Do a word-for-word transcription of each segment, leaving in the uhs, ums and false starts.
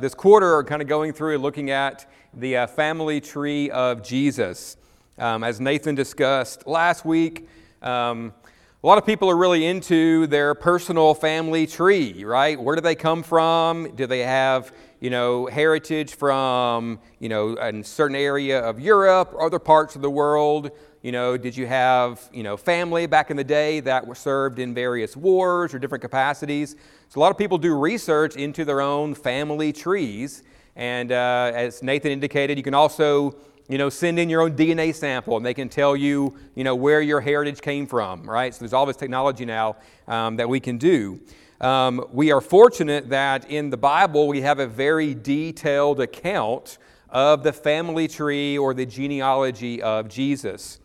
This quarter are kind of going through and looking at the uh, family tree of Jesus. Um, as Nathan discussed last week, um, a lot of people are really into their personal family tree, right? Where do they come from? Do they have, you know, heritage from, you know, a certain area of Europe or other parts of the world? You know, did you have, you know, family back in the day that were served in various wars or different capacities? So a lot of people do research into their own family trees. And uh, as Nathan indicated, you can also, you know, send in your own D N A sample and they can tell you, you know, where your heritage came from, right? So there's all this technology now um, that we can do. Um, we are fortunate that in the Bible we have a very detailed account of the family tree or the genealogy of Jesus.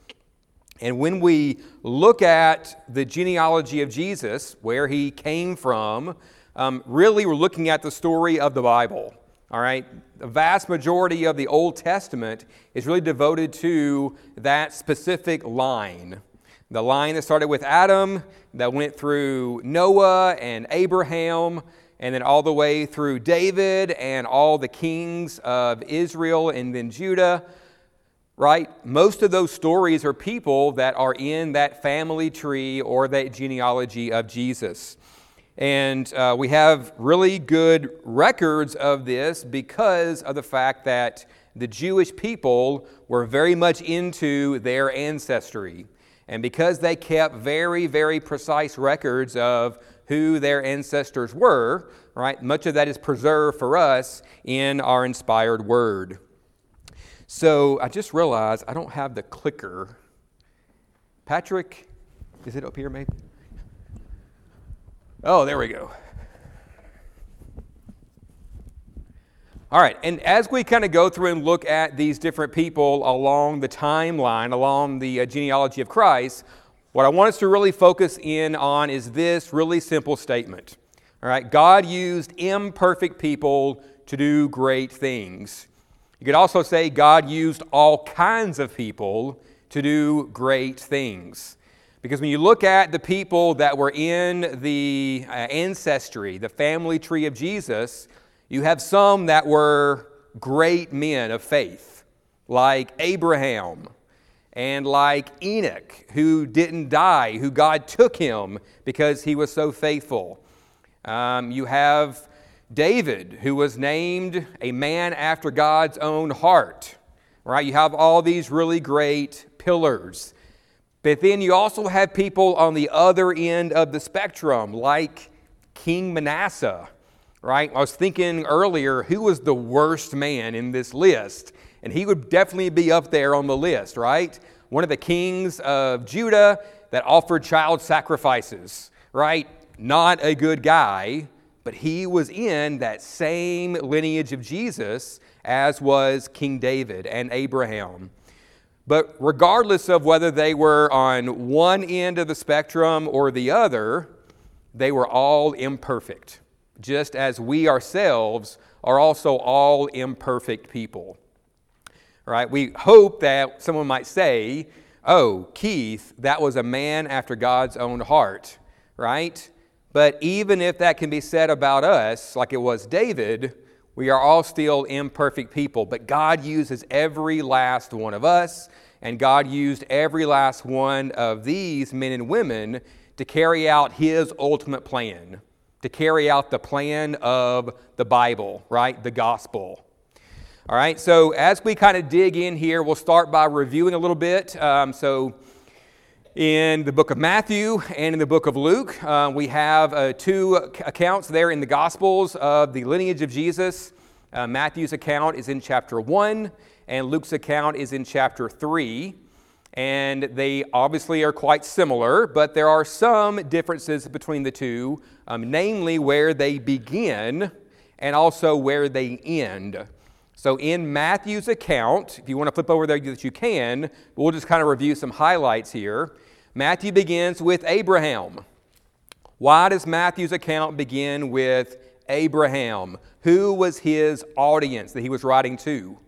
And when we look at the genealogy of Jesus, where he came from, um, really we're looking at the story of the Bible. All right, the vast majority of the Old Testament is really devoted to that specific line. The line that started with Adam, that went through Noah and Abraham, and then all the way through David and all the kings of Israel and then Judah, right? Most of those stories are people that are in that family tree or that genealogy of Jesus. And uh, we have really good records of this because of the fact that the Jewish people were very much into their ancestry. And because they kept very, very precise records of who their ancestors were, right, much of that is preserved for us in our inspired word. So I just realized I don't have the clicker. Patrick, is it up here maybe? Oh, there we go. All right, and as we kind of go through and look at these different people along the timeline, along the genealogy of Christ, what I want us to really focus in on is this really simple statement. All right, God used imperfect people to do great things. You could also say God used all kinds of people to do great things. Because when you look at the people that were in the ancestry, the family tree of Jesus, you have some that were great men of faith, like Abraham and like Enoch, who didn't die, who God took him because he was so faithful. Um, you have David, who was named a man after God's own heart, right? You have all these really great pillars. But then you also have people on the other end of the spectrum, like King Manasseh, right? I was thinking earlier, who was the worst man in this list? And he would definitely be up there on the list, right? One of the kings of Judah that offered child sacrifices, right? Not a good guy, but he was in that same lineage of Jesus as was King David and Abraham. But regardless of whether they were on one end of the spectrum or the other, they were all imperfect, just as we ourselves are also all imperfect people. Right? We hope that someone might say, oh, Keith, that was a man after God's own heart, right? But even if that can be said about us, like it was David, we are all still imperfect people, but God uses every last one of us, and God used every last one of these men and women to carry out His ultimate plan, to carry out the plan of the Bible, right? The gospel. All right, so as we kind of dig in here, we'll start by reviewing a little bit. Um, so in the book of Matthew and in the book of Luke, uh, we have uh, two accounts there in the Gospels of the lineage of Jesus. Uh, Matthew's account is in chapter one, and Luke's account is in chapter three. And they obviously are quite similar, but there are some differences between the two, um, namely where they begin and also where they end. So in Matthew's account, if you want to flip over there that you can, we'll just kind of review some highlights here. Matthew begins with Abraham. Why does Matthew's account begin with Abraham? Who was his audience that he was writing to?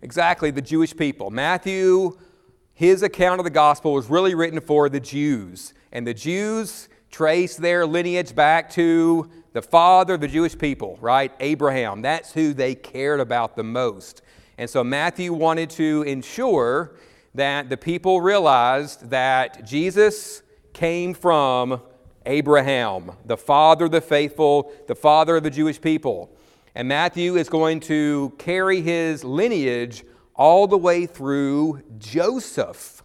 Exactly, the Jewish people. Matthew, his account of the gospel was really written for the Jews. And the Jews trace their lineage back to the father of the Jewish people, right? Abraham, that's who they cared about the most. And so Matthew wanted to ensure that the people realized that Jesus came from Abraham, the father of the faithful, the father of the Jewish people. And Matthew is going to carry his lineage all the way through Joseph.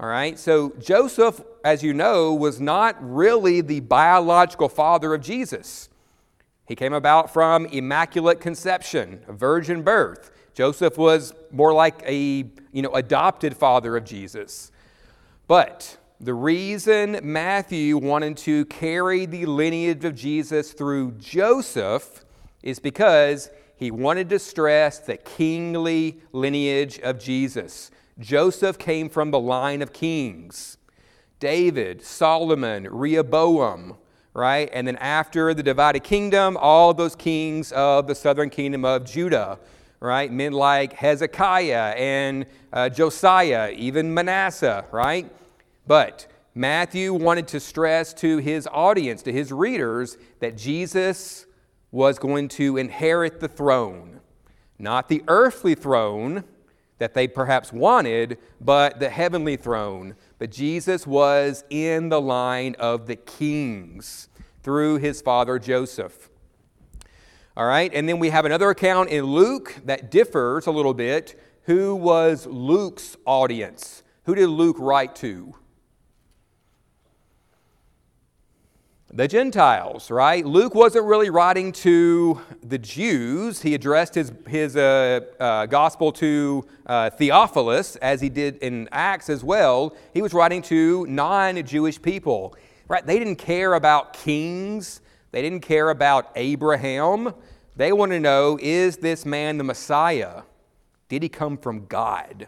All right, so Joseph, as you know, was not really the biological father of Jesus. He came about from immaculate conception, a virgin birth. Joseph was more like a, you know, adopted father of Jesus. But the reason Matthew wanted to carry the lineage of Jesus through Joseph is because he wanted to stress the kingly lineage of Jesus. Joseph came from the line of kings. David, Solomon, Rehoboam, right? And then after the divided kingdom, all those kings of the southern kingdom of Judah, right? Men like Hezekiah and uh, Josiah, even Manasseh, right? But Matthew wanted to stress to his audience, to his readers, that Jesus was going to inherit the throne, not the earthly throne that they perhaps wanted, but the heavenly throne. But Jesus was in the line of the kings through his father Joseph. All right, and then we have another account in Luke that differs a little bit. Who was Luke's audience? Who did Luke write to? The Gentiles, right? Luke wasn't really writing to the Jews. He addressed his, his uh, uh, gospel to uh, Theophilus, as he did in Acts as well. He was writing to non-Jewish people, right? They didn't care about kings. They didn't care about Abraham. They wanted to know, is this man the Messiah? Did he come from God?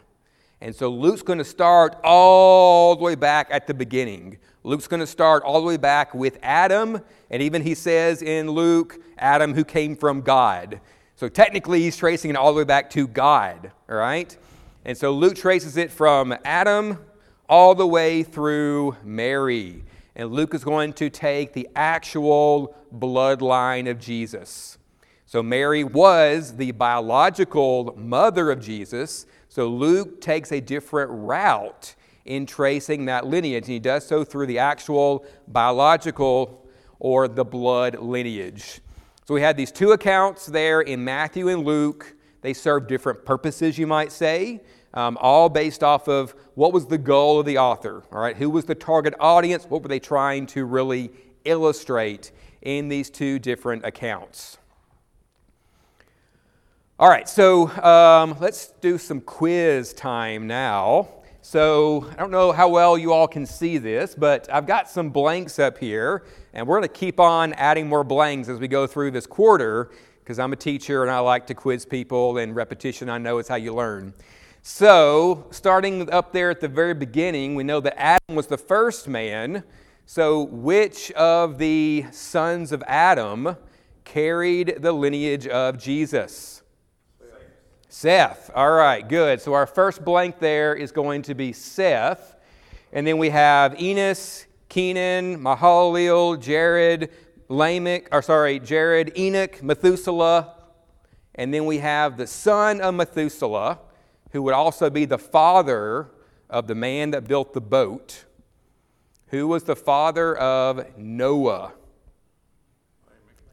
And so Luke's going to start all the way back at the beginning. Luke's going to start all the way back with Adam, and even he says in Luke, Adam who came from God. So technically he's tracing it all the way back to God, all right? And so Luke traces it from Adam all the way through Mary. And Luke is going to take the actual bloodline of Jesus. So Mary was the biological mother of Jesus, so Luke takes a different route in tracing that lineage, and he does so through the actual biological or the blood lineage. So we had these two accounts there in Matthew and Luke. They serve different purposes, you might say, um, all based off of what was the goal of the author, all right? Who was the target audience? What were they trying to really illustrate in these two different accounts? All right, so um, let's do some quiz time now. So I don't know how well you all can see this, but I've got some blanks up here, and we're going to keep on adding more blanks as we go through this quarter, because I'm a teacher and I like to quiz people, and repetition, I know, is how you learn. So starting up there at the very beginning, we know that Adam was the first man. So which of the sons of Adam carried the lineage of Jesus? Seth. All right, good. So our first blank there is going to be Seth. And then we have Enos, Kenan, Mahalalel, Jared, Lamech, or sorry, Jared, Enoch, Methuselah. And then we have the son of Methuselah, who would also be the father of the man that built the boat, who was the father of Noah.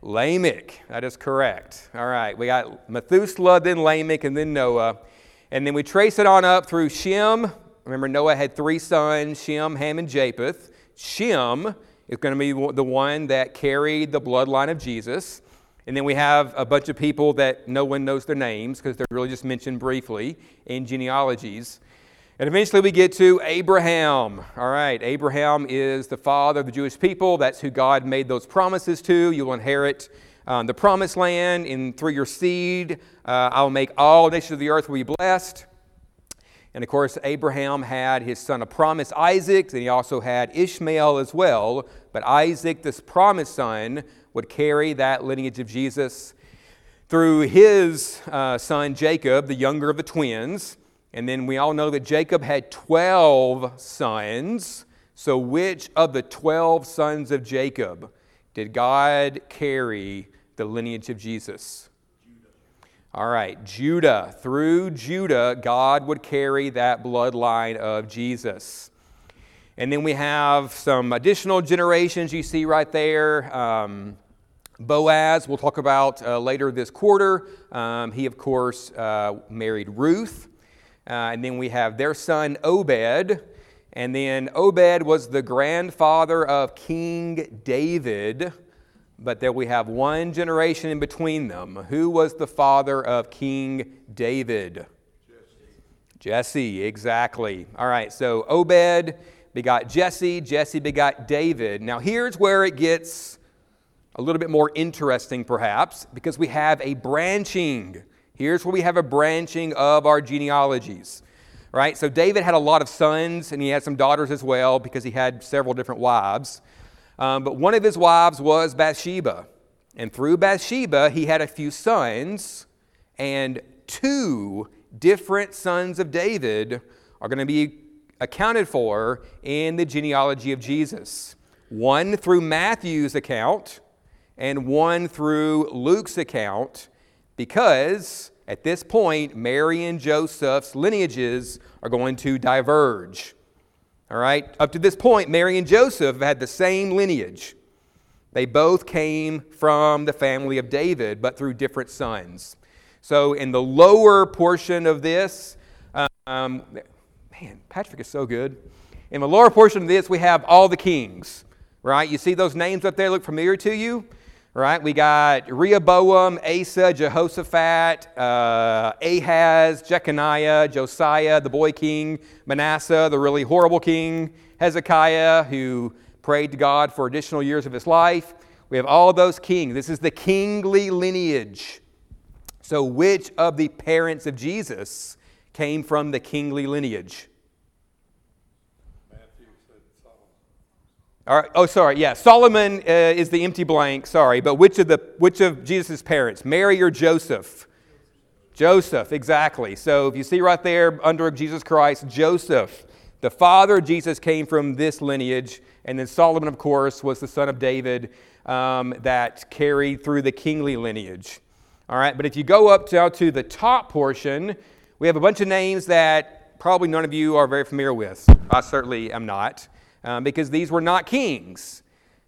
Lamech, that is correct. All right, we got Methuselah, then Lamech, and then Noah. And then we trace it on up through Shem. Remember, Noah had three sons, Shem, Ham, and Japheth. Shem is going to be the one that carried the bloodline of Jesus. And then we have a bunch of people that no one knows their names because they're really just mentioned briefly in genealogies. And eventually we get to Abraham. All right, Abraham is the father of the Jewish people. That's who God made those promises to. You'll inherit um, the promised land, and through your seed, uh, I'll make all nations of the earth will be blessed. And of course, Abraham had his son of promise, Isaac, and he also had Ishmael as well. But Isaac, this promised son, would carry that lineage of Jesus through his uh, son Jacob, the younger of the twins. And then we all know that Jacob had twelve sons. So which of the twelve sons of Jacob did God carry the lineage of Jesus? Judah. All right, Judah. Through Judah, God would carry that bloodline of Jesus. And then we have some additional generations you see right there. Um, Boaz, we'll talk about uh, later this quarter. Um, he, of course, uh, married Ruth. Uh, and then we have their son, Obed. And then Obed was the grandfather of King David. But there we have one generation in between them. Who was the father of King David? Jesse. Jesse, exactly. All right, so Obed begot Jesse, Jesse begot David. Now here's where it gets a little bit more interesting perhaps, because we have a branching. Here's where we have a branching of our genealogies, right? So David had a lot of sons, and he had some daughters as well, because he had several different wives. Um, but one of his wives was Bathsheba. And through Bathsheba, he had a few sons, and two different sons of David are going to be accounted for in the genealogy of Jesus. One through Matthew's account and one through Luke's account, because at this point, Mary and Joseph's lineages are going to diverge. All right, up to this point, Mary and Joseph have had the same lineage. They both came from the family of David, but through different sons. So in the lower portion of this, um, Man, Patrick is so good. In the lower portion of this, we have all the kings, right? You see those names up there look familiar to you, right? We got Rehoboam, Asa, Jehoshaphat, uh, Ahaz, Jeconiah, Josiah, the boy king, Manasseh, the really horrible king, Hezekiah, who prayed to God for additional years of his life. We have all those kings. This is the kingly lineage. So which of the parents of Jesus came from the kingly lineage? Matthew said Solomon. All right. Oh, sorry. Yeah, Solomon uh, is the empty blank. Sorry, but which of the which of Jesus' parents, Mary or Joseph? Joseph, exactly. So if you see right there under Jesus Christ, Joseph, the father of Jesus, came from this lineage, and then Solomon, of course, was the son of David um, that carried through the kingly lineage. All right, but if you go up now to, to the top portion, we have a bunch of names that probably none of you are very familiar with. I certainly am not, um, because these were not kings,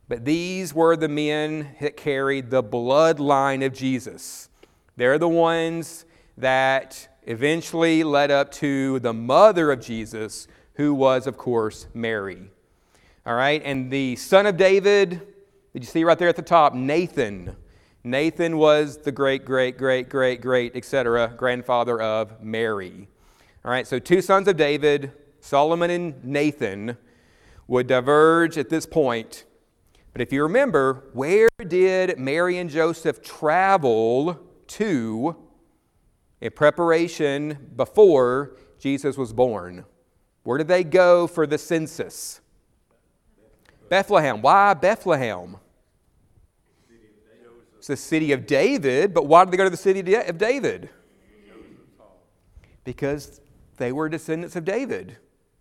but these were the men that carried the bloodline of Jesus. They're the ones that eventually led up to the mother of Jesus, who was, of course, Mary. All right, and the son of David, did you see right there at the top, Nathan. Nathan was the great, great, great, great, great, et cetera, grandfather of Mary. All right, so two sons of David, Solomon and Nathan, would diverge at this point. But if you remember, where did Mary and Joseph travel to in preparation before Jesus was born? Where did they go for the census? Bethlehem. Why Bethlehem? It's the city of David, but why did they go to the city of David? Because they were descendants of David,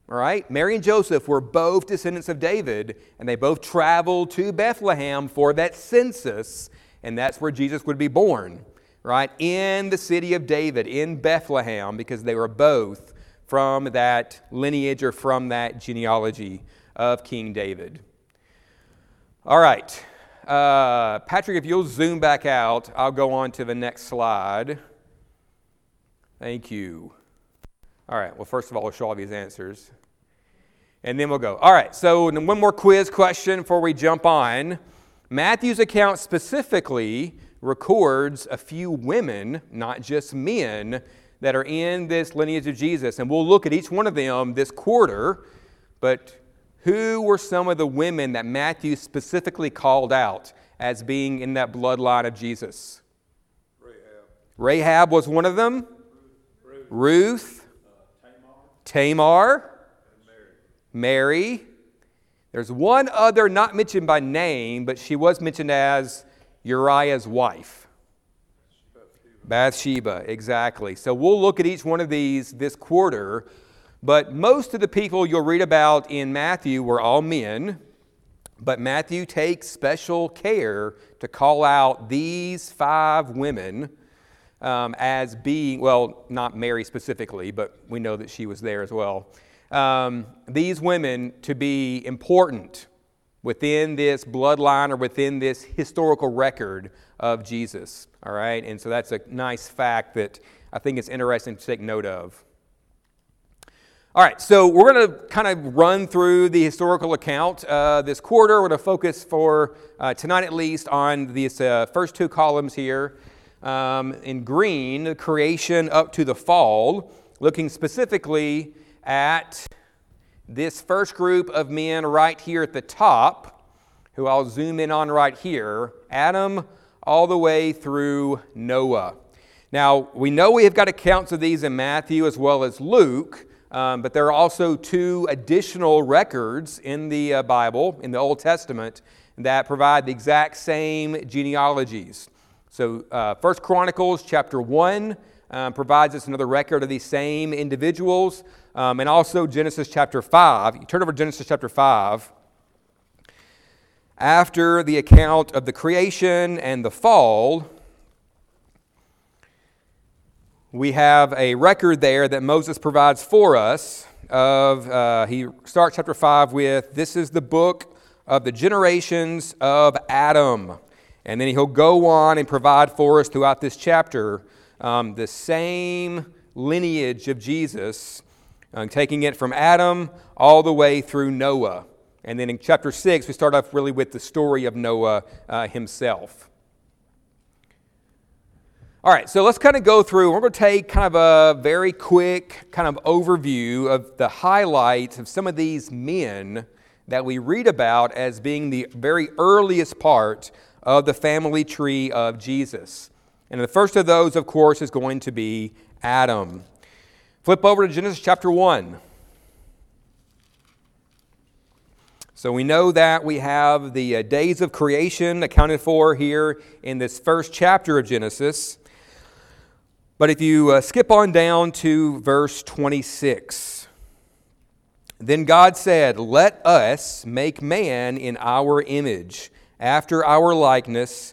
all right? Mary and Joseph were both descendants of David, and they both traveled to Bethlehem for that census, and that's where Jesus would be born, right? In the city of David, in Bethlehem, because they were both from that lineage or from that genealogy of King David. All right. Uh, Patrick, if you'll zoom back out, I'll go on to the next slide. Thank you. All right, well, first of all, we'll show all these answers, and then we'll go. All right, so one more quiz question before we jump on. Matthew's account specifically records a few women, not just men, that are in this lineage of Jesus, and we'll look at each one of them this quarter, but who were some of the women that Matthew specifically called out as being in that bloodline of Jesus? Rahab. Rahab was one of them. Ruth. Ruth. Uh, Tamar. Tamar. And Mary. Mary. There's one other not mentioned by name, but she was mentioned as Uriah's wife. Bathsheba. Bathsheba, exactly. So we'll look at each one of these this quarter. But most of the people you'll read about in Matthew were all men. But Matthew takes special care to call out these five women um, as being, well, not Mary specifically, but we know that she was there as well. Um, these women to be important within this bloodline or within this historical record of Jesus. All right, and so that's a nice fact that I think it's interesting to take note of. All right, so we're going to kind of run through the historical account uh, this quarter. We're going to focus for uh, tonight at least on these uh, first two columns here. Um, in green, the creation up to the fall, looking specifically at this first group of men right here at the top, who I'll zoom in on right here, Adam all the way through Noah. Now, we know we have got accounts of these in Matthew as well as Luke. Um, but there are also two additional records in the uh, Bible, in the Old Testament, that provide the exact same genealogies. So uh, First Chronicles chapter one um, provides us another record of these same individuals, um, and also Genesis chapter five. You turn over to Genesis chapter five. After the account of the creation and the fall, we have a record there that Moses provides for us of, uh, he starts chapter five with, this is the book of the generations of Adam. And then he'll go on and provide for us throughout this chapter um, the same lineage of Jesus, uh, taking it from Adam all the way through Noah. And then in chapter six, we start off really with the story of Noah uh, himself. All right, so let's kind of go through. We're going to take kind of a very quick kind of overview of the highlights of some of these men that we read about as being the very earliest part of the family tree of Jesus. And the first of those, of course, is going to be Adam. Flip over to Genesis chapter one. So we know that we have the days of creation accounted for here in this first chapter of Genesis. But if you uh, skip on down to verse twenty-six, then God said, let us make man in our image, after our likeness,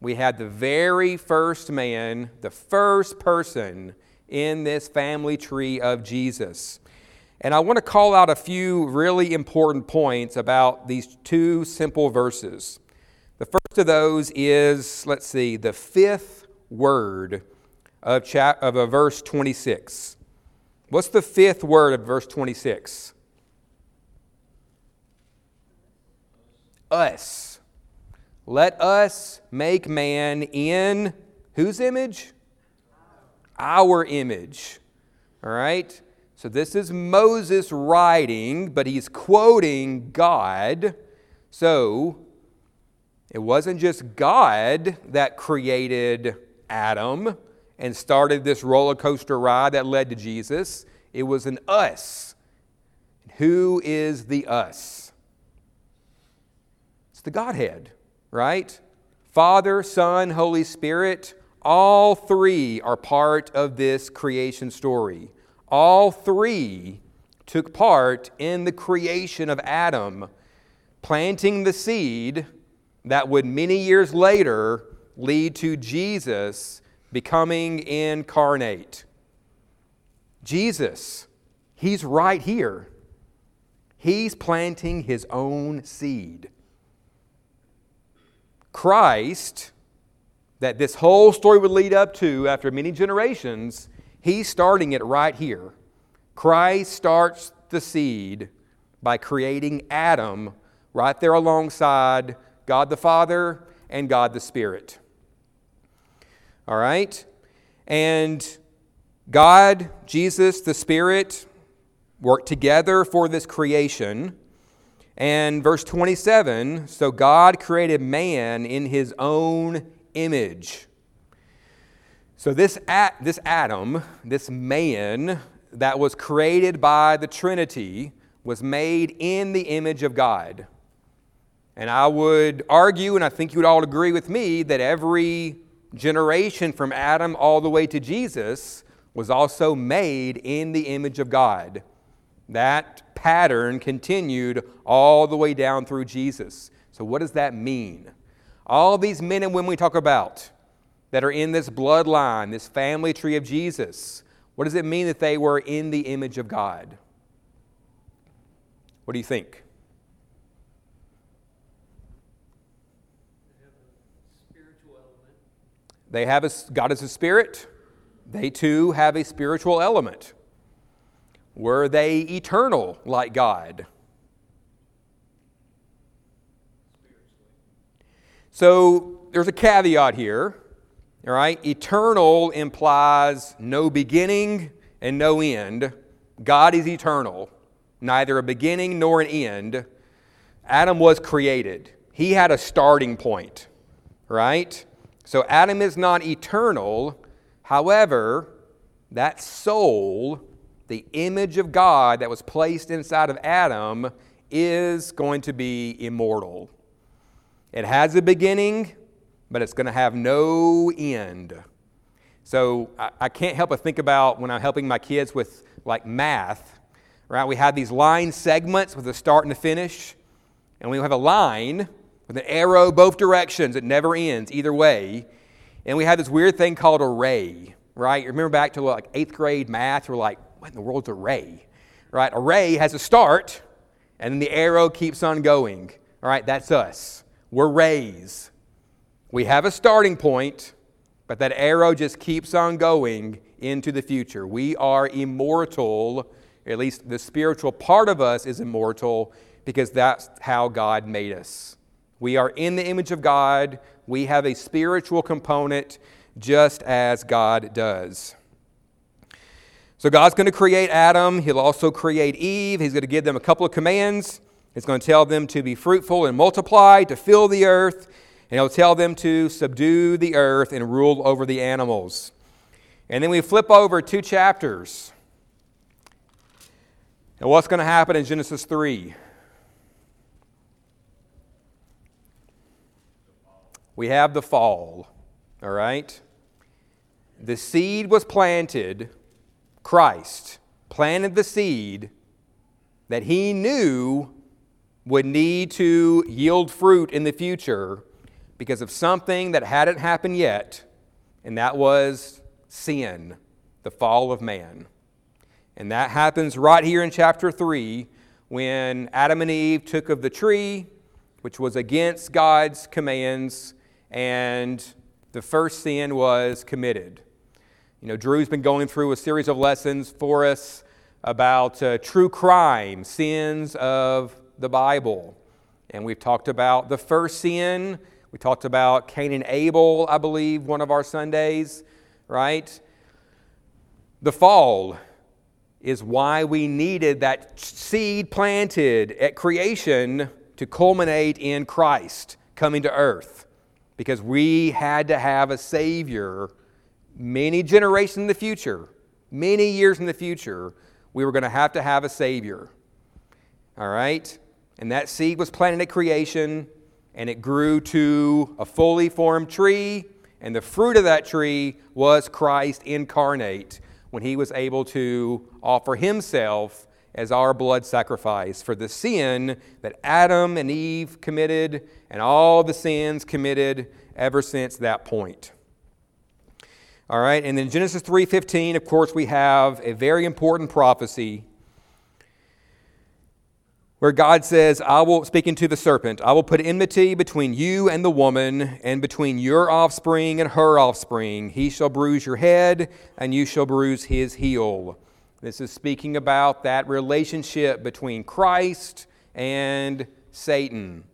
We had the very first man, the first person in this family tree of Jesus. And I want to call out a few really important points about these two simple verses. The first of those is, let's see, the fifth word Of, chap- of uh, verse twenty-six. What's the fifth word of verse twenty-six? Us. Let us make man in whose image? Our image. All right? So this is Moses writing, but he's quoting God. So it wasn't just God that created Adam and started this roller coaster ride that led to Jesus. It was an us. Who is the us? It's the Godhead, right? Father, Son, Holy Spirit, all three are part of this creation story. All three took part in the creation of Adam, planting the seed that would many years later lead to Jesus becoming incarnate. Jesus, he's right here. He's planting his own seed. Christ, that this whole story would lead up to after many generations, he's starting it right here. Christ starts the seed by creating Adam right there alongside God the Father and God the Spirit. All right? And God, Jesus, the Spirit work together for this creation. And verse twenty-seven, so God created man in his own image. So this at, this Adam, this man that was created by the Trinity, was made in the image of God. And I would argue, and I think you would all agree with me, that every generation from Adam all the way to Jesus was also made in the image of God. That pattern continued all the way down through Jesus. So what does that mean? All these men and women we talk about that are in this bloodline, this family tree of Jesus, what does it mean that they were in the image of God? What do you think? They have a, God is a spirit. They too have a spiritual element. Were they eternal like God? So there's a caveat here. All right? Eternal implies no beginning and no end. God is eternal, neither a beginning nor an end. Adam was created. He had a starting point, right? So Adam is not eternal. However, that soul, the image of God that was placed inside of Adam, is going to be immortal. It has a beginning, but it's going to have no end. So I, I can't help but think about when I'm helping my kids with like math, right? We have these line segments with a start and a finish, and we have a line with an arrow both directions. It never ends either way. And we have this weird thing called a ray, right? You remember back to like eighth grade math, we're like, what in the world's a ray? Right? A ray has a start, and then the arrow keeps on going. All right, that's us. We're rays. We have a starting point, but that arrow just keeps on going into the future. We are immortal, at least the spiritual part of us is immortal, because that's how God made us. We are in the image of God. We have a spiritual component just as God does. So God's going to create Adam. He'll also create Eve. He's going to give them a couple of commands. He's going to tell them to be fruitful and multiply, to fill the earth. And he'll tell them to subdue the earth and rule over the animals. And then we flip over two chapters. And what's going to happen in Genesis three? We have the fall, all right? The seed was planted. Christ planted the seed that he knew would need to yield fruit in the future because of something that hadn't happened yet, and that was sin, the fall of man. And that happens right here in chapter three when Adam and Eve took of the tree, which was against God's commands, and the first sin was committed. You know, Drew's been going through a series of lessons for us about uh, true crime, sins of the Bible. And we've talked about the first sin. We talked about Cain and Abel, I believe, one of our Sundays, right? The fall is why we needed that seed planted at creation to culminate in Christ coming to earth, because we had to have a Savior. Many generations in the future, many years in the future, we were going to have to have a Savior. All right? And that seed was planted at creation, and it grew to a fully formed tree, and the fruit of that tree was Christ incarnate when he was able to offer himself as our blood sacrifice for the sin that Adam and Eve committed and all the sins committed ever since that point. All right, and then Genesis three fifteen, of course, we have a very important prophecy where God says, I will, speaking to the serpent, I will put enmity between you and the woman, and between your offspring and her offspring. He shall bruise your head, and you shall bruise his heel. This is speaking about that relationship between Christ and Satan.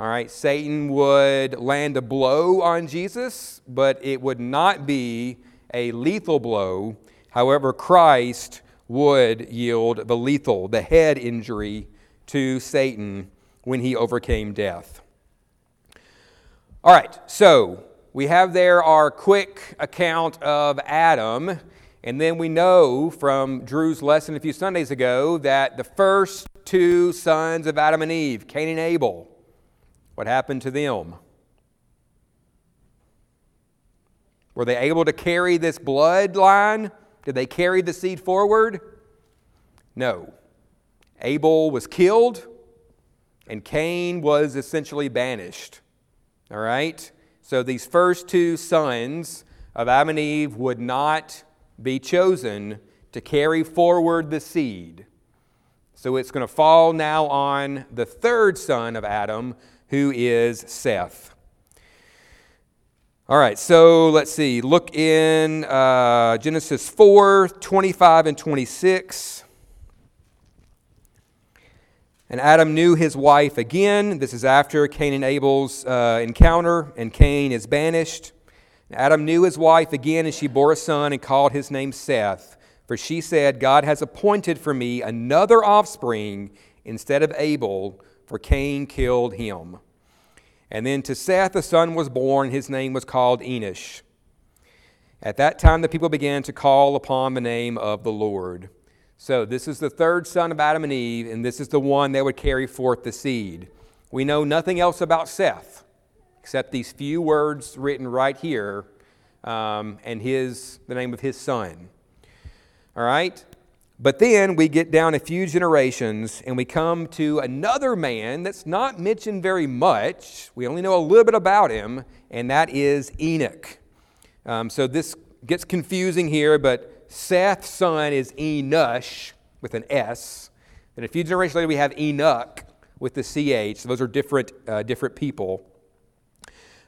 All right, Satan would land a blow on Jesus, but it would not be a lethal blow. However, Christ would yield the lethal, the head injury to Satan when he overcame death. All right, so we have there our quick account of Adam, and then we know from Drew's lesson a few Sundays ago that the first two sons of Adam and Eve, Cain and Abel, what happened to them? Were they able to carry this bloodline? Did they carry the seed forward? No. Abel was killed, and Cain was essentially banished. All right? So these first two sons of Adam and Eve would not be chosen to carry forward the seed. So it's going to fall now on the third son of Adam, who is Seth. All right, so let's see. Look in uh, Genesis four, twenty-five and twenty-six. And Adam knew his wife again. This is after Cain and Abel's uh, encounter, and Cain is banished. And Adam knew his wife again, and she bore a son and called his name Seth. For she said, God has appointed for me another offspring instead of Abel, for Cain killed him. And then to Seth a son was born. His name was called Enosh. At that time the people began to call upon the name of the Lord. So this is the third son of Adam and Eve, and this is the one that would carry forth the seed. We know nothing else about Seth except these few words written right here, um, and his the name of his son. All right? But then we get down a few generations, and we come to another man that's not mentioned very much. We only know a little bit about him, and that is Enoch. Um, so this gets confusing here, but Seth's son is Enosh with an S. And a few generations later, we have Enoch with the C H. So those are different, uh, different people.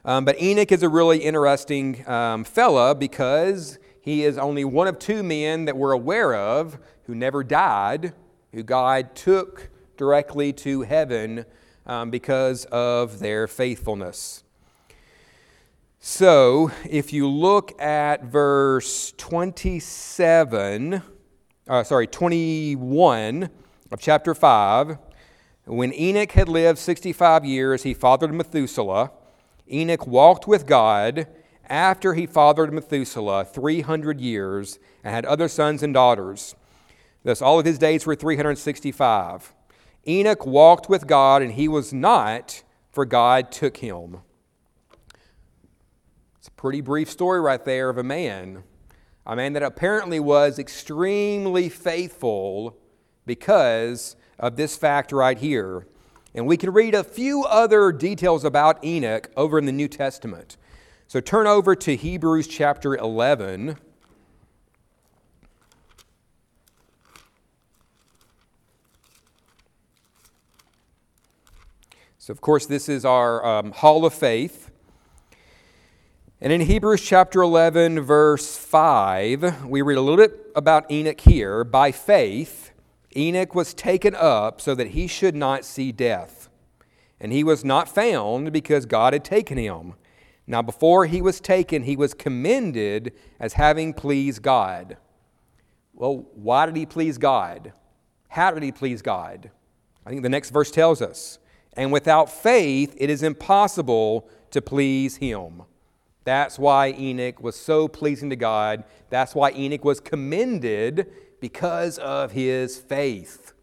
Um, but Enoch is a really interesting um, fella because he is only one of two men that we're aware of who never died, who God took directly to heaven um, because of their faithfulness. So, if you look at verse twenty-seven, uh, sorry, twenty-one of chapter five, when Enoch had lived sixty-five years, he fathered Methuselah. Enoch walked with God after he fathered Methuselah three hundred years and had other sons and daughters. Thus, all of his days were three hundred sixty-five. Enoch walked with God, and he was not, for God took him. It's a pretty brief story right there of a man, a man that apparently was extremely faithful because of this fact right here. And we can read a few other details about Enoch over in the New Testament. So turn over to Hebrews chapter eleven. So, of course, this is our um, Hall of Faith. And in Hebrews chapter eleven, verse five, we read a little bit about Enoch here. By faith, Enoch was taken up so that he should not see death. And he was not found because God had taken him. Now before he was taken, he was commended as having pleased God. Well, why did he please God? How did he please God? I think the next verse tells us. And without faith, it is impossible to please him. That's why Enoch was so pleasing to God. That's why Enoch was commended, because of his faith.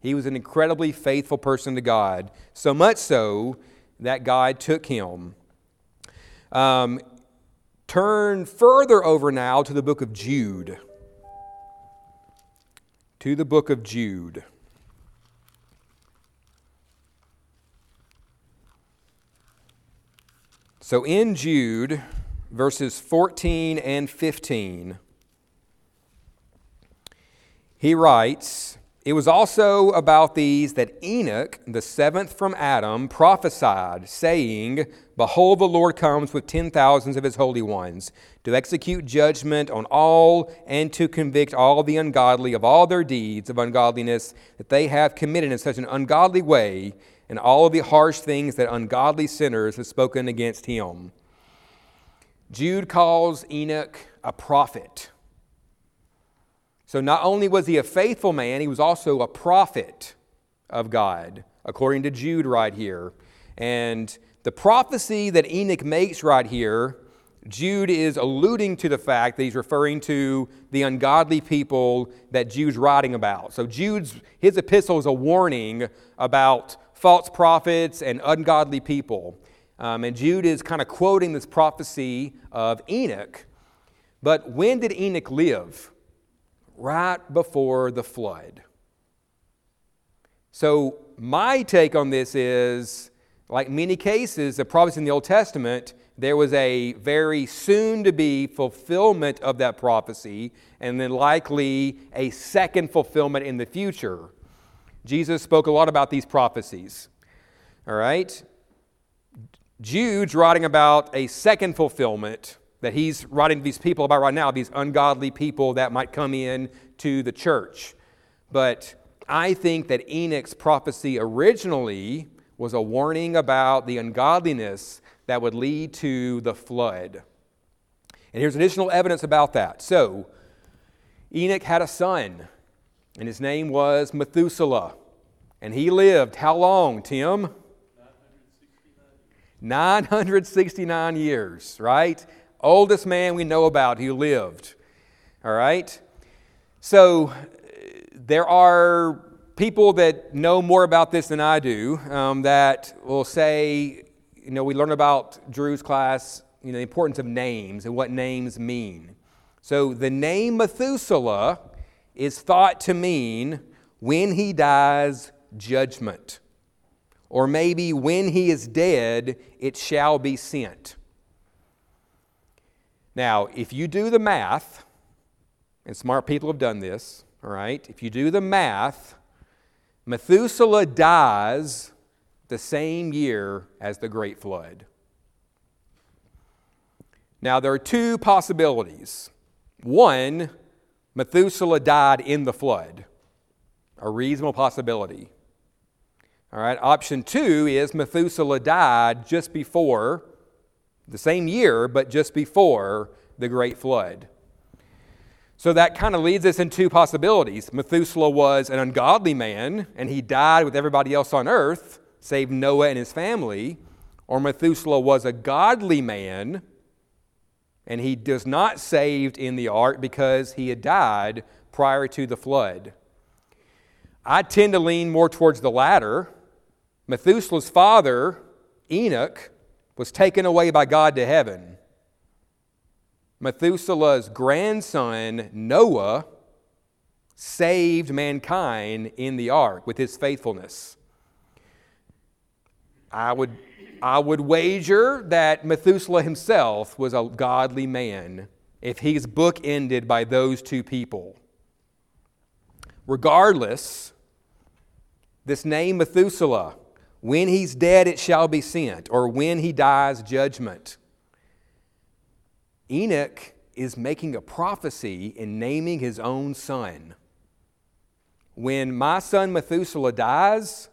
He was an incredibly faithful person to God, so much so that God took him. Um, turn further over now to the book of Jude. To the book of Jude. So in Jude, verses fourteen and fifteen, he writes, it was also about these that Enoch, the seventh from Adam, prophesied, saying, behold, the Lord comes with ten thousands of his holy ones, to execute judgment on all and to convict all the ungodly of all their deeds of ungodliness that they have committed in such an ungodly way, and all of the harsh things that ungodly sinners have spoken against him. Jude calls Enoch a prophet. So not only was he a faithful man, he was also a prophet, of God, according to Jude right here. And the prophecy that Enoch makes right here, Jude is alluding to the fact that he's referring to the ungodly people that Jude's writing about. So Jude's, his epistle is a warning about false prophets and ungodly people. Um, and Jude is kind of quoting this prophecy of Enoch. But when did Enoch live? Right before the flood. So my take on this is, like many cases, the prophecy in the Old Testament, there was a very soon-to-be fulfillment of that prophecy, and then likely a second fulfillment in the future. Jesus spoke a lot about these prophecies. All right? Jude's writing about a second fulfillment that he's writing to these people about right now, these ungodly people that might come in to the church. But I think that Enoch's prophecy originally was a warning about the ungodliness that would lead to the flood. And here's additional evidence about that. So, Enoch had a son, and his name was Methuselah. And he lived how long, Tim? nine hundred sixty-nine years, right? Oldest man we know about who lived, all right? So, there are people that know more about this than I do um, that will say, you know, we learn about Drew's class, you know, the importance of names and what names mean. So the name Methuselah is thought to mean when he dies, judgment. Or maybe when he is dead, it shall be sent. Now, if you do the math, and smart people have done this, all right, if you do the math, Methuselah dies the same year as the Great Flood. Now, there are two possibilities. One, Methuselah died in the flood, a reasonable possibility. All right, option two is Methuselah died just before, the same year, but just before the Great Flood. So that kind of leads us in two possibilities. Methuselah was an ungodly man, and he died with everybody else on earth, save Noah and his family, or Methuselah was a godly man, and he was not saved in the ark because he had died prior to the flood. I tend to lean more towards the latter. Methuselah's father, Enoch, was taken away by God to heaven. Methuselah's grandson, Noah, saved mankind in the ark with his faithfulness. I would, I would wager that Methuselah himself was a godly man if he's bookended by those two people. Regardless, this name Methuselah, when he's dead it shall be sent, or when he dies, judgment. Enoch is making a prophecy in naming his own son. When my son Methuselah dies,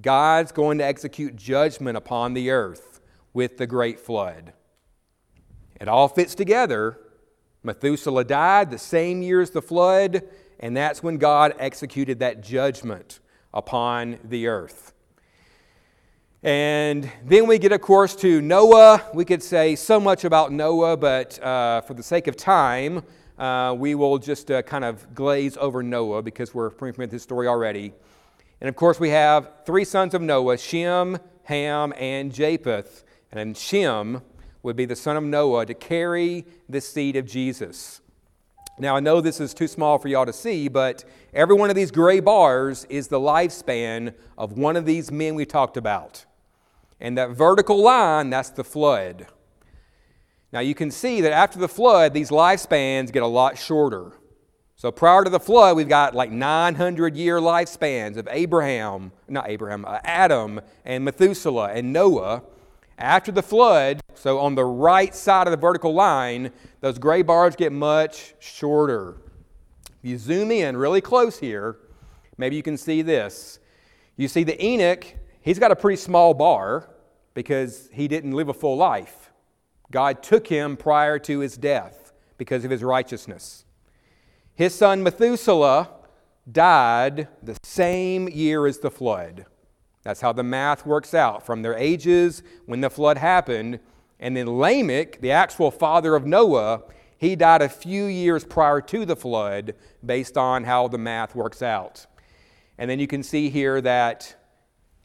God's going to execute judgment upon the earth with the great flood. It all fits together. Methuselah died the same year as the flood, and that's when God executed that judgment upon the earth. And then we get, of course, to Noah. We could say so much about Noah, but uh, for the sake of time, uh, we will just uh, kind of glaze over Noah because we're familiar with his story already. And, of course, we have three sons of Noah, Shem, Ham, and Japheth. And Shem would be the son of Noah to carry the seed of Jesus. Now, I know this is too small for y'all to see, but every one of these gray bars is the lifespan of one of these men we talked about. And that vertical line, that's the flood. Now, you can see that after the flood, these lifespans get a lot shorter. So prior to the flood, we've got like nine hundred year lifespans of Abraham, not Abraham, Adam and Methuselah and Noah. After the flood, so on the right side of the vertical line, those gray bars get much shorter. If you zoom in really close here, maybe you can see this. You see the Enoch, he's got a pretty small bar because he didn't live a full life. God took him prior to his death because of his righteousness. His son Methuselah died the same year as the flood. That's how the math works out, from their ages when the flood happened. And then Lamech, the actual father of Noah, he died a few years prior to the flood based on how the math works out. And then you can see here that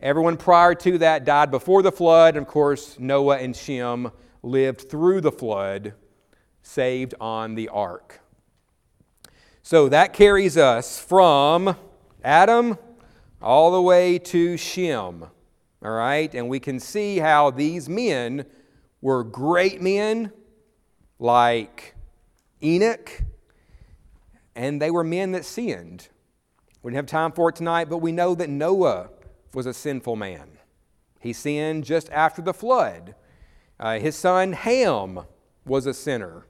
everyone prior to that died before the flood. And of course, Noah and Shem lived through the flood, saved on the ark. So that carries us from Adam all the way to Shem. All right? And we can see how these men were great men like Enoch, and they were men that sinned. We didn't have time for it tonight, but we know that Noah was a sinful man. He sinned just after the flood. Uh, his son Ham was a sinner.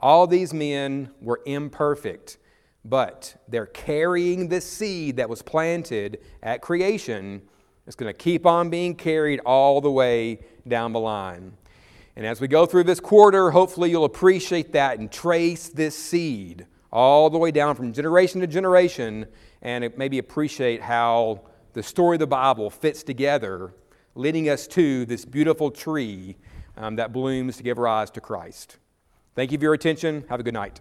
All these men were imperfect, but they're carrying the seed that was planted at creation. It's going to keep on being carried all the way down the line. And as we go through this quarter, hopefully you'll appreciate that and trace this seed all the way down from generation to generation, and maybe appreciate how the story of the Bible fits together, leading us to this beautiful tree um, that blooms to give rise to Christ. Thank you for your attention. Have a good night.